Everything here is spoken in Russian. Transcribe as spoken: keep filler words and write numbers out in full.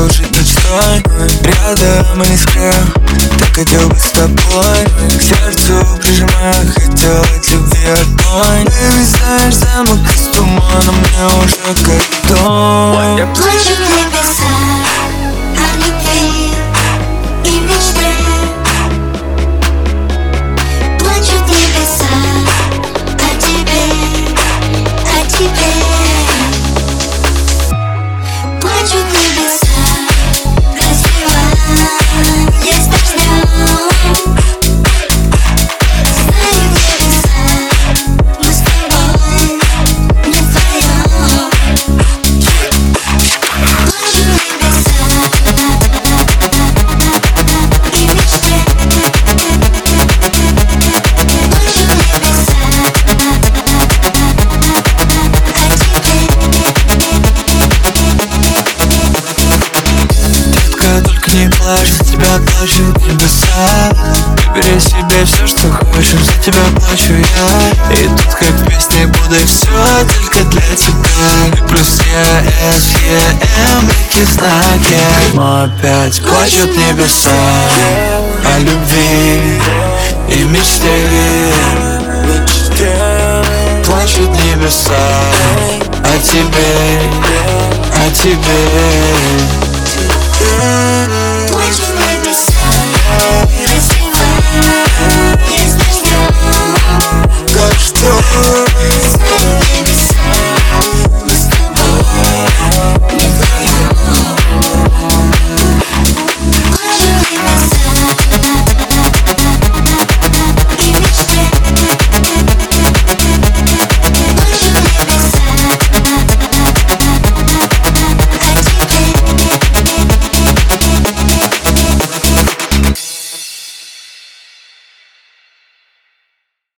хотел жить мечтой, рядом искра. Так хотел быть с тобой, к сердцу прижимая, хотел от любви одной. Ты вязаешь замок из тумана, мне уже как дом. Плачут небеса о любви и мечте. Плачут небеса о тебе, о тебе. Не плачь, за тебя плачут небеса. Бери себе все, что хочешь, за тебя плачу я. И тут как в песне буду все только для тебя. И плюс я, С, Е, М, и знаки. Но опять плачут небеса о любви и мечте. Плачут небеса о тебе, о тебе.